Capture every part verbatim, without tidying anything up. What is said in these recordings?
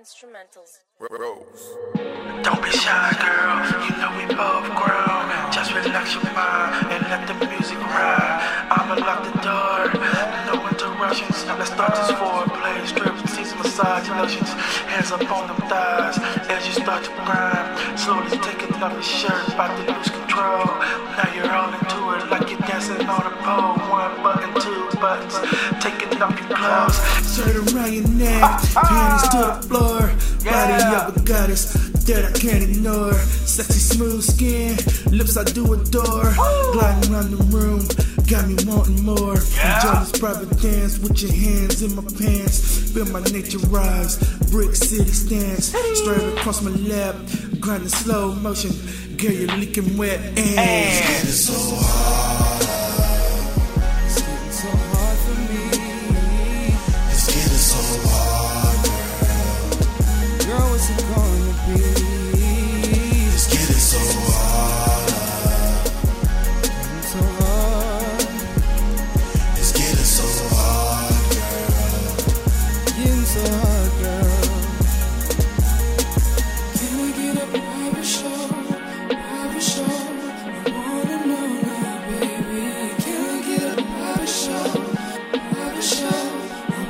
instrumentals. Rose. Don't be shy, girl. You know we both grown. Just relax your mind and let the music ride. I'ma lock the door. No interruptions. Let's start this foreplay. Striptease, massage, lotions. Hands up on them thighs as you start to grind. Slowly taking off your shirt, about to lose control. Now you're all into it like you're dancing on a pole. One button, two buttons. Taking off your clothes. Shirt around your neck. Panties to the floor. Body of a goddess that I can't ignore. Sexy smooth skin, lips I do adore. Ooh. Gliding around the room, got me wanting more. Yeah. Enjoy this private dance with your hands in my pants. Feel my nature rise, brick city stands. Hey. Straight across my lap, grinding slow motion. Girl, you're leaking wet and it's getting so hard. It's getting so hard for me. It's getting so hard. What's it gonna be? It's getting so hard. So hard. It's getting so hard, girl. Getting so hard, girl. Can we get a private show? Private show. I wanna know now, baby. Can we get a private show? Private show. I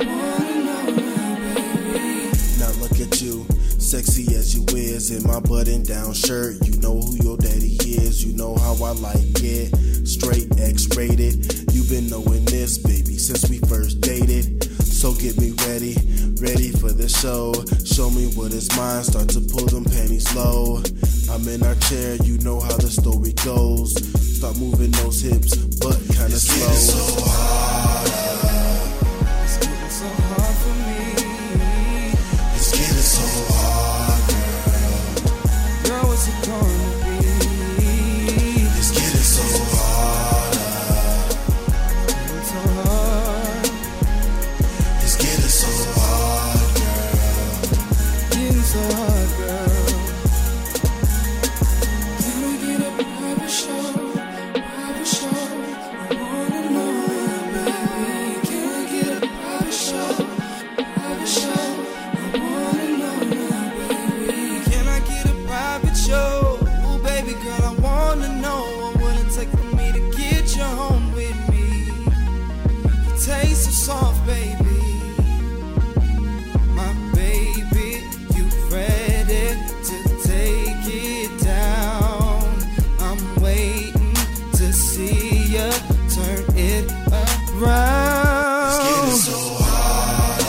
wanna know now, baby. Now look at you. Sexy as you is in my button-down shirt. You know who your daddy is. You know how I like it. Straight X-rated. You've been knowing this, baby, since we first dated. So get me ready, ready for the show. Show me what is mine. Start to pull them panties low. I'm in our chair. You know how the story goes. Start moving those hips, but kind of slow. It's getting so hard. It's getting so hard for me. It's getting so hard. What's it gonna be? It's getting so hard. It's so hard. It's getting so hard, girl. Getting so hard, girl. Can we get a private show? Private show. I wanna know, baby. Can we get a private show? Private show. I wanna know, baby. Can I get a private show? Show. Ooh, baby girl, I wanna know what it takes for me to get you home with me. Your taste is soft, baby. My baby, you ready to take it down? I'm waiting to see you turn it around. It's getting so hard.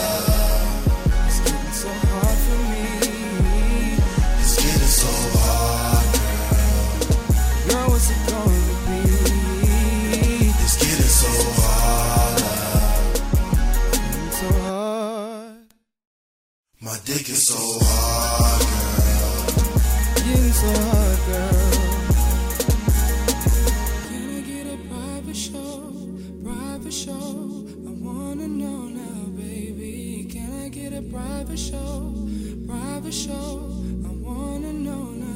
It's getting so hard for me. It's getting so hard. What's it gonna be? It's getting so hard. It's so hard. My dick is so hard, girl. Getting so hard, girl. Can I get a private show? Private show. I wanna know now, baby. Can I get a private show? Private show. I wanna know now.